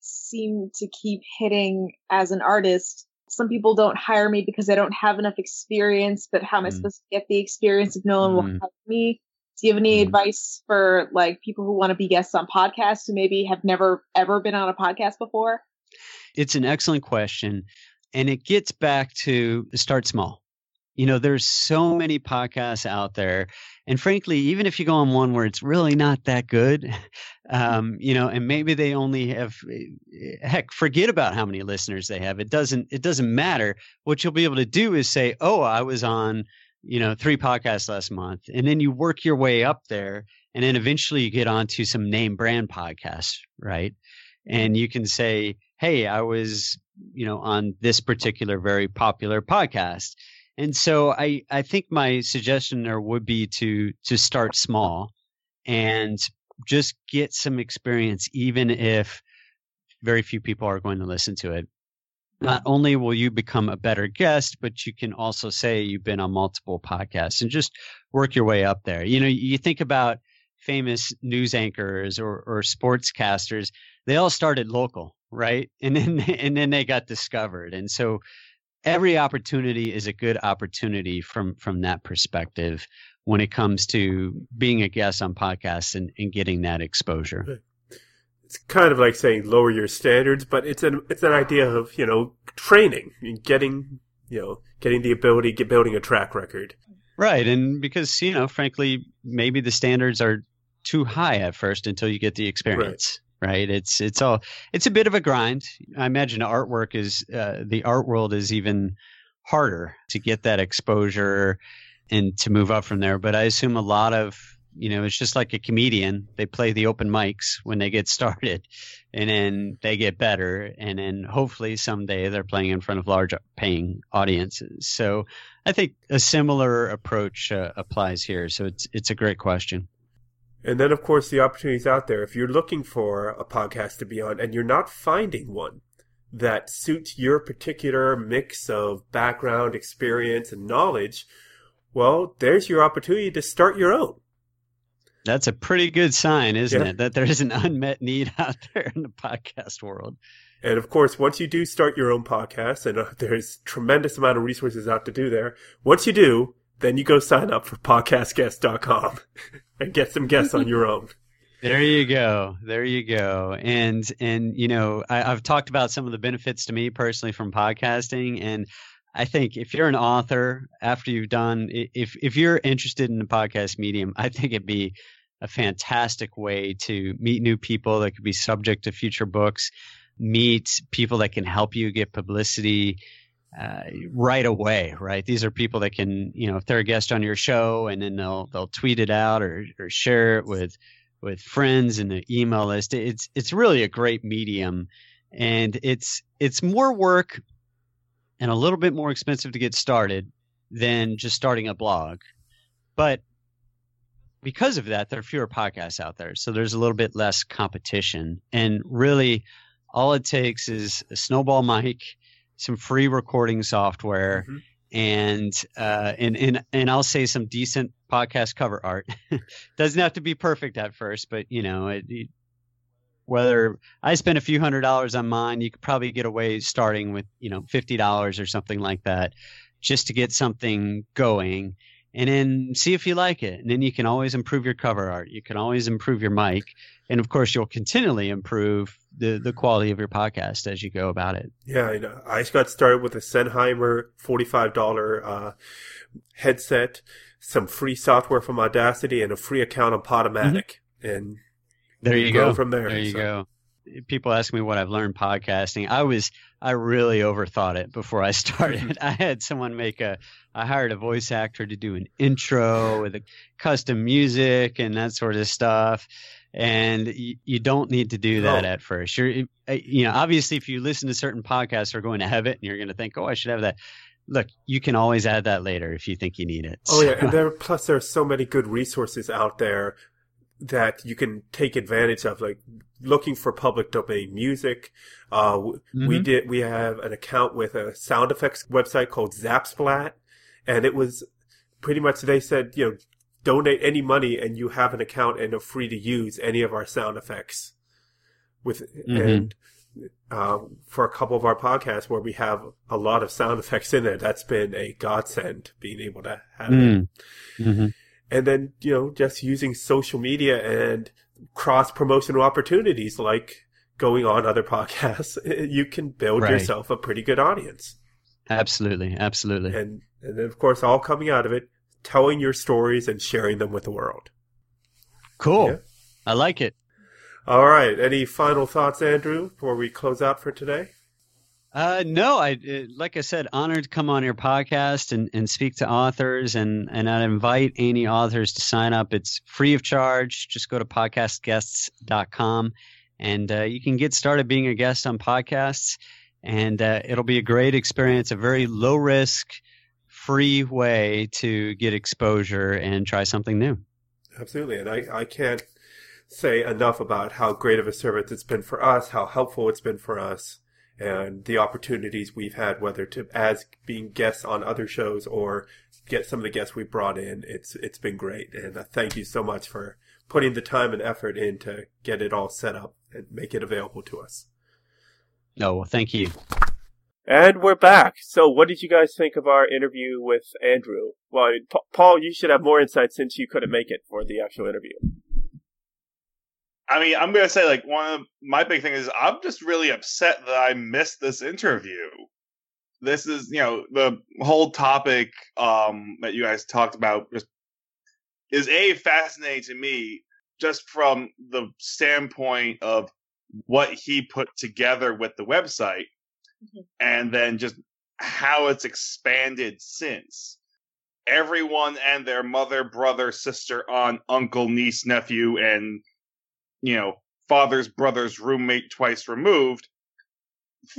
seem to keep hitting as an artist. Some people don't hire me because I don't have enough experience, but how am I supposed to get the experience if no one will hire me? Do you have any advice for like people who want to be guests on podcasts who maybe have never, ever been on a podcast before? It's an excellent question, and it gets back to start small. You know, there's so many podcasts out there, and frankly, even if you go on one where it's really not that good, you know, and maybe they only have, heck, forget about how many listeners they have. It doesn't matter. What you'll be able to do is say, oh, I was on, you know, 3 podcasts last month, and then you work your way up there, and then eventually you get onto some name brand podcasts, right? And you can say, hey, I was, you know, on this particular very popular podcast. And so I think my suggestion there would be to start small and just get some experience, even if very few people are going to listen to it. Not only will you become a better guest, but you can also say you've been on multiple podcasts and just work your way up there. You know, you think about famous news anchors or sportscasters, they all started local, right? And then they got discovered. And so every opportunity is a good opportunity from that perspective when it comes to being a guest on podcasts and getting that exposure. It's kind of like saying lower your standards, but it's an idea of, you know, training and getting the ability, building a track record. Right. And because, you know, frankly, maybe the standards are too high at first until you get the experience, right? It's a bit of a grind. I imagine artwork is the art world is even harder to get that exposure and to move up from there. But I assume a lot of, you know, it's just like a comedian. They play the open mics when they get started, and then they get better. And then hopefully someday they're playing in front of large paying audiences. So I think a similar approach applies here. So it's a great question. And then, of course, the opportunities out there. If you're looking for a podcast to be on and you're not finding one that suits your particular mix of background, experience, and knowledge, well, there's your opportunity to start your own. That's a pretty good sign, isn't it? That there is an unmet need out there in the podcast world. And of course, once you do start your own podcast, and there's tremendous amount of resources out to do there, once you do, then you go sign up for podcastguest.com and get some guests on your own. There you go. There you go. And you know, I've talked about some of the benefits to me personally from podcasting. And I think if you're an author, after you've done, if you're interested in the podcast medium, I think it'd be a fantastic way to meet new people that could be subject to future books, meet people that can help you get publicity right away, right? These are people that can, you know, if they're a guest on your show and then they'll tweet it out or share it with friends in the email list. It's really a great medium, and it's more work and a little bit more expensive to get started than just starting a blog. But because of that, there are fewer podcasts out there. So there's a little bit less competition, and really all it takes is a snowball mic, some free recording software, mm-hmm. and I'll say some decent podcast cover art. Doesn't have to be perfect at first, but you know, whether I spend a few $100s on mine, you could probably get away starting with, you know, $50 or something like that, just to get something going. And then see if you like it. And then you can always improve your cover art. You can always improve your mic. And, of course, you'll continually improve the quality of your podcast as you go about it. Yeah, I just got started with a Sennheiser $45 headset, some free software from Audacity, and a free account on Podomatic. Mm-hmm. And there you go from there. There you go. People ask me what I've learned podcasting. I really overthought it before I started. I had someone I hired a voice actor to do an intro with a custom music and that sort of stuff. And you don't need to do that at first. You know, obviously if you listen to certain podcasts, you're going to have it and you're going to think, oh, I should have that. Look, you can always add that later if you think you need it. Oh yeah. And plus there are so many good resources out there that you can take advantage of, like looking for public domain music. Mm-hmm. We have an account with a sound effects website called Zapsplat, and it was pretty much, they said, you know, donate any money and you have an account and are free to use any of our sound effects with, mm-hmm. and for a couple of our podcasts where we have a lot of sound effects in there, that's been a godsend being able to have it. Mm-hmm. And then, you know, just using social media and cross-promotional opportunities like going on other podcasts, you can build yourself a pretty good audience. Absolutely, absolutely. And then, of course, all coming out of it, telling your stories and sharing them with the world. Cool. Yeah? I like it. All right. Any final thoughts, Andrew, before we close out for today? No, like I said, honored to come on your podcast and speak to authors, and I'd invite any authors to sign up. It's free of charge. Just go to podcastguests.com and you can get started being a guest on podcasts, and it'll be a great experience, a very low risk, free way to get exposure and try something new. Absolutely. And I can't say enough about how great of a service it's been for us, how helpful it's been for us, and the opportunities we've had, whether to as being guests on other shows or get some of the guests we brought in. It's been great. And I thank you so much for putting the time and effort in to get it all set up and make it available to us. No, well, thank you. And we're back. So what did you guys think of our interview with Andrew? Well, Paul, you should have more insight since you couldn't make it for the actual interview. I mean, I'm going to say, like, one of my big thing is I'm just really upset that I missed this interview. This is, you know, the whole topic that you guys talked about is fascinating to me just from the standpoint of what he put together with the website, mm-hmm. and then just how it's expanded since. Everyone and their mother, brother, sister, aunt, uncle, niece, nephew, and you know, father's brother's roommate twice removed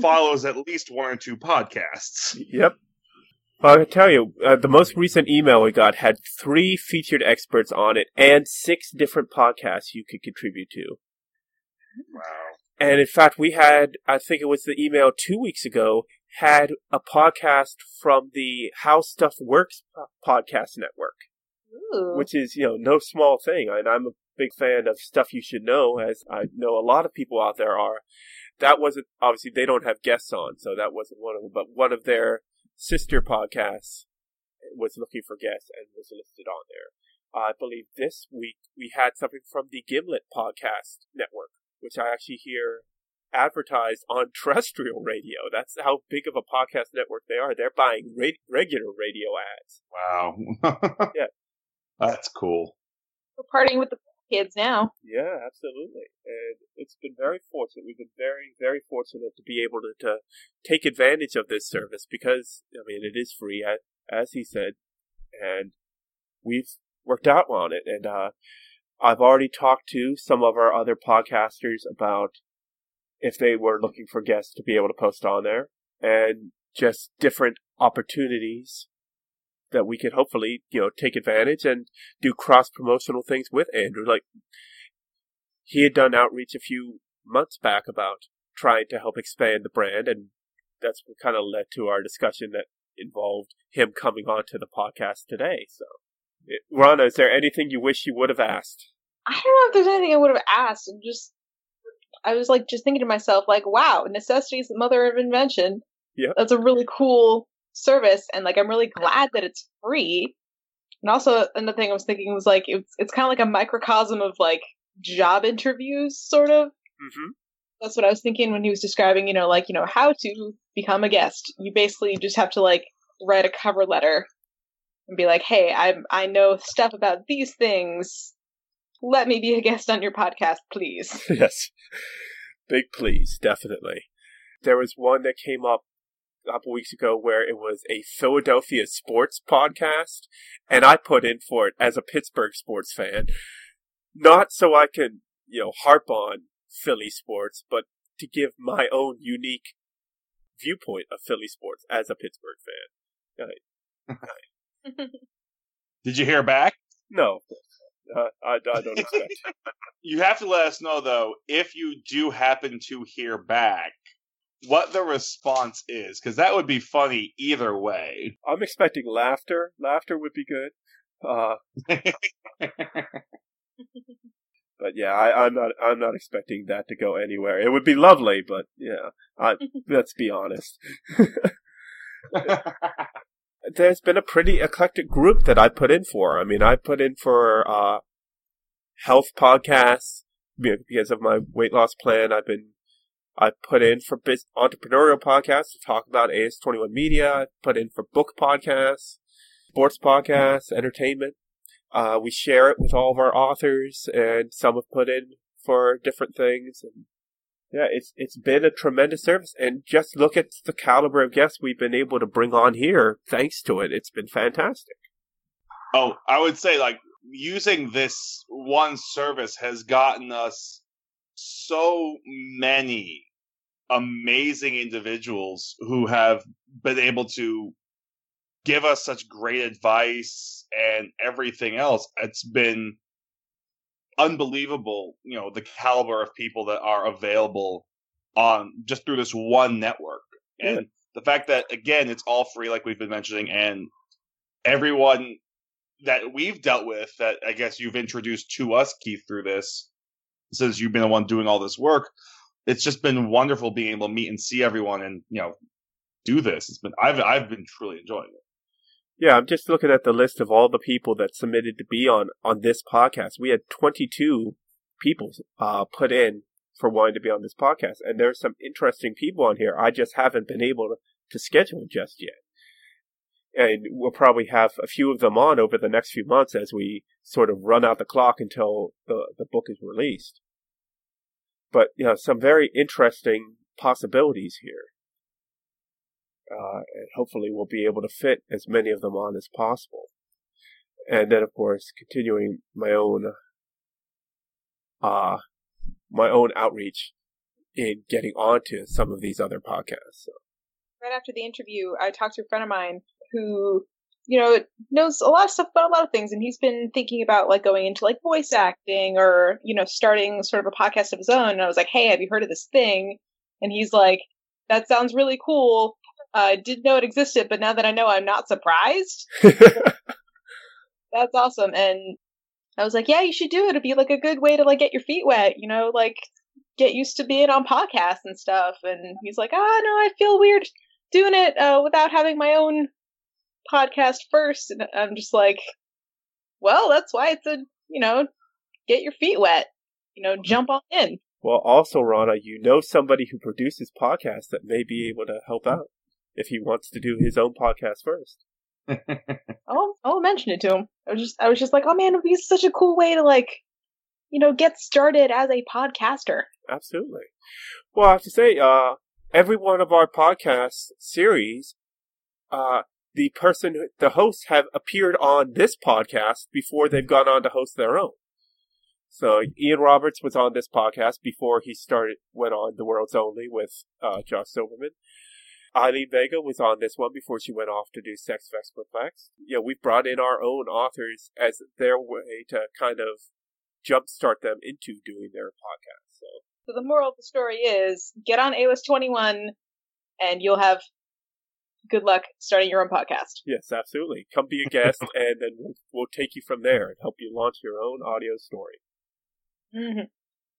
follows at least one or two podcasts. Yep. Well, I can tell you, the most recent email we got had 3 featured experts on it and 6 different podcasts you could contribute to. Wow. And in fact, we had, I think it was the email 2 weeks ago, had a podcast from the How Stuff Works podcast network. Ooh. Which is, you know, no small thing. And I'm a big fan of Stuff You Should Know, as I know a lot of people out there are. That wasn't, obviously they don't have guests on, so that wasn't one of them, but one of their sister podcasts was looking for guests and was listed on there. I believe this week we had something from the Gimlet Podcast Network, which I actually hear advertised on terrestrial radio. That's how big of a podcast network they are. They're buying regular radio ads. Wow. Yeah. That's cool. We're partying with the kids now. Yeah, absolutely. And it's been very fortunate. We've been very, very fortunate to be able to take advantage of this service because, I mean, it is free, as he said, and we've worked out on it. And I've already talked to some of our other podcasters about if they were looking for guests to be able to post on there and just different opportunities that we could hopefully, take advantage and do cross-promotional things with Andrew. Like, he had done outreach a few months back about trying to help expand the brand, and that's what kind of led to our discussion that involved him coming onto the podcast today. So, Ronna, is there anything you wish you would have asked? I don't know if there's anything I would have asked. I was thinking to myself, wow, necessity is the mother of invention. Yeah. That's a really cool service, and I'm really glad that it's free. And also another thing I was thinking was it's kind of a microcosm of job interviews, sort of. Mm-hmm. That's what I was thinking when he was describing how to become a guest. You basically just have to write a cover letter and be like, hey, I know stuff about these things, let me be a guest on your podcast, please. Yes, big please. Definitely. There was one that came up a couple weeks ago where it was a Philadelphia sports podcast, and I put in for it as a Pittsburgh sports fan, not so I can harp on Philly sports, but to give my own unique viewpoint of Philly sports as a Pittsburgh fan. Right. Did you hear back? No, I don't expect. You have to let us know though if you do happen to hear back what the response is, because that would be funny either way. I'm expecting laughter. Laughter would be good. But yeah, I'm not expecting that to go anywhere. It would be lovely, but yeah, let's be honest. There's been a pretty eclectic group that I put in for. I mean, I put in for health podcasts because of my weight loss plan. I put in for entrepreneurial podcasts to talk about AS21 Media. I put in for book podcasts, sports podcasts, entertainment. We share it with all of our authors, and some have put in for different things. And yeah, it's been a tremendous service. And just look at the caliber of guests we've been able to bring on here thanks to it. It's been fantastic. Oh, I would say using this one service has gotten us so many amazing individuals who have been able to give us such great advice and everything else. It's been unbelievable, the caliber of people that are available on just through this one network. And The fact that, again, it's all free, like we've been mentioning, and everyone that we've dealt with that I guess you've introduced to us, Keith, through this, since you've been the one doing all this work, it's just been wonderful being able to meet and see everyone and, do this. It's been, I've been truly enjoying it. Yeah, I'm just looking at the list of all the people that submitted to be on this podcast. We had 22 people put in for wanting to be on this podcast. And there's some interesting people on here. I just haven't been able to schedule just yet. And we'll probably have a few of them on over the next few months as we sort of run out the clock until the book is released. But, some very interesting possibilities here. And hopefully we'll be able to fit as many of them on as possible. And then, of course, continuing my own outreach in getting onto some of these other podcasts. So. Right after the interview, I talked to a friend of mine who, knows a lot of stuff about a lot of things. And he's been thinking about going into voice acting or, starting sort of a podcast of his own. And I was like, hey, have you heard of this thing? And he's like, that sounds really cool. I didn't know it existed, but now that I know, I'm not surprised. That's awesome. And I was like, yeah, you should do it. It'd be a good way to get your feet wet, get used to being on podcasts and stuff. And he's like, no, I feel weird doing it without having my own podcast first. And I'm just like, well, that's why it's a, you know, get your feet wet, you know, jump on in. Well, also, Ronna, you know somebody who produces podcasts that may be able to help out if he wants to do his own podcast first. I'll mention it to him. I was just like, oh man, it would be such a cool way to, like, you know, get started as a podcaster. Absolutely. Well, I have to say, every one of our podcast series, the hosts have appeared on this podcast before they've gone on to host their own. So Ian Roberts was on this podcast before he went on The World's Only with Josh Silverman. Eileen Vega was on this one before she went off to do Sex, Vex, Perplex. You know, we've brought in our own authors as their way to kind of jumpstart them into doing their podcast. So the moral of the story is, get on AS21 and you'll have good luck starting your own podcast. Yes, absolutely. Come be a guest and then we'll take you from there and help you launch your own audio story. Mm-hmm.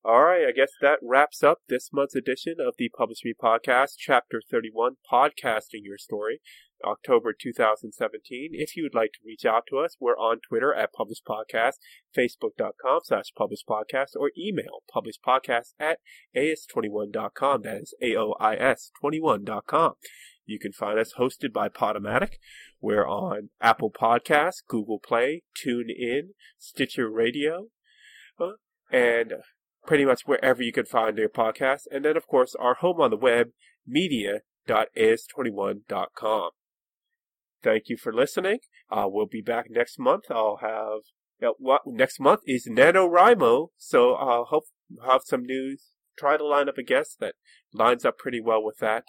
All right, I guess that wraps up this month's edition of the Publish Me Podcast, Chapter 31, Podcasting Your Story, October 2017. If you would like to reach out to us, we're on Twitter at Publish Podcast, Facebook.com/Publish Podcast, or email publishpodcast@AS21.com. That is AOIS21.com. You can find us hosted by Podomatic. We're on Apple Podcasts, Google Play, TuneIn, Stitcher Radio, and pretty much wherever you can find your podcast. And then, of course, our home on the web, media.as21.com. Thank you for listening. We'll be back next month. Next month is NaNoWriMo, so I'll hope have some news. Try to line up a guest that lines up pretty well with that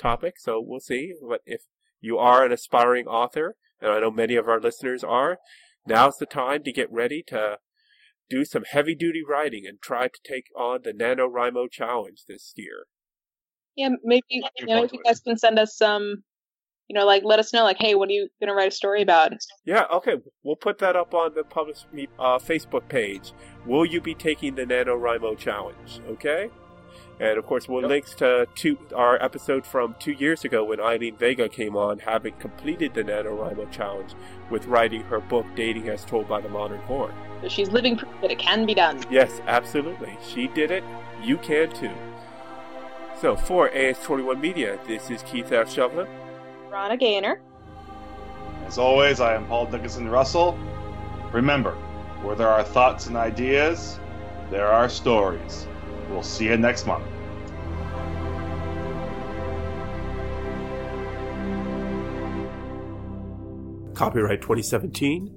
topic. So we'll see. But if you are an aspiring author, and I know many of our listeners are, now's the time to get ready to do some heavy-duty writing and try to take on the NaNoWriMo challenge this year. Yeah, maybe if you guys can send us some, let us know, hey, what are you going to write a story about? Yeah, okay. We'll put that up on the Publish Me Facebook page. Will you be taking the NaNoWriMo challenge? Okay? And, of course, we'll link to our episode from 2 years ago when Eileen Vega came on, having completed the NaNoWriMo challenge with writing her book, Dating as Told by the Modern Horn. So she's living proof that it can be done. Yes, absolutely. She did it. You can, too. So, for AS21 Media, this is Keith F. Shelf. Ronna Gainer. As always, I am Paul Dickinson Russell. Remember, where there are thoughts and ideas, there are stories. We'll see you next month. Copyright 2017,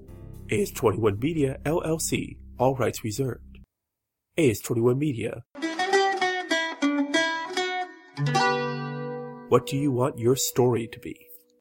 AS21 Media, LLC. All rights reserved. AS21 Media. What do you want your story to be?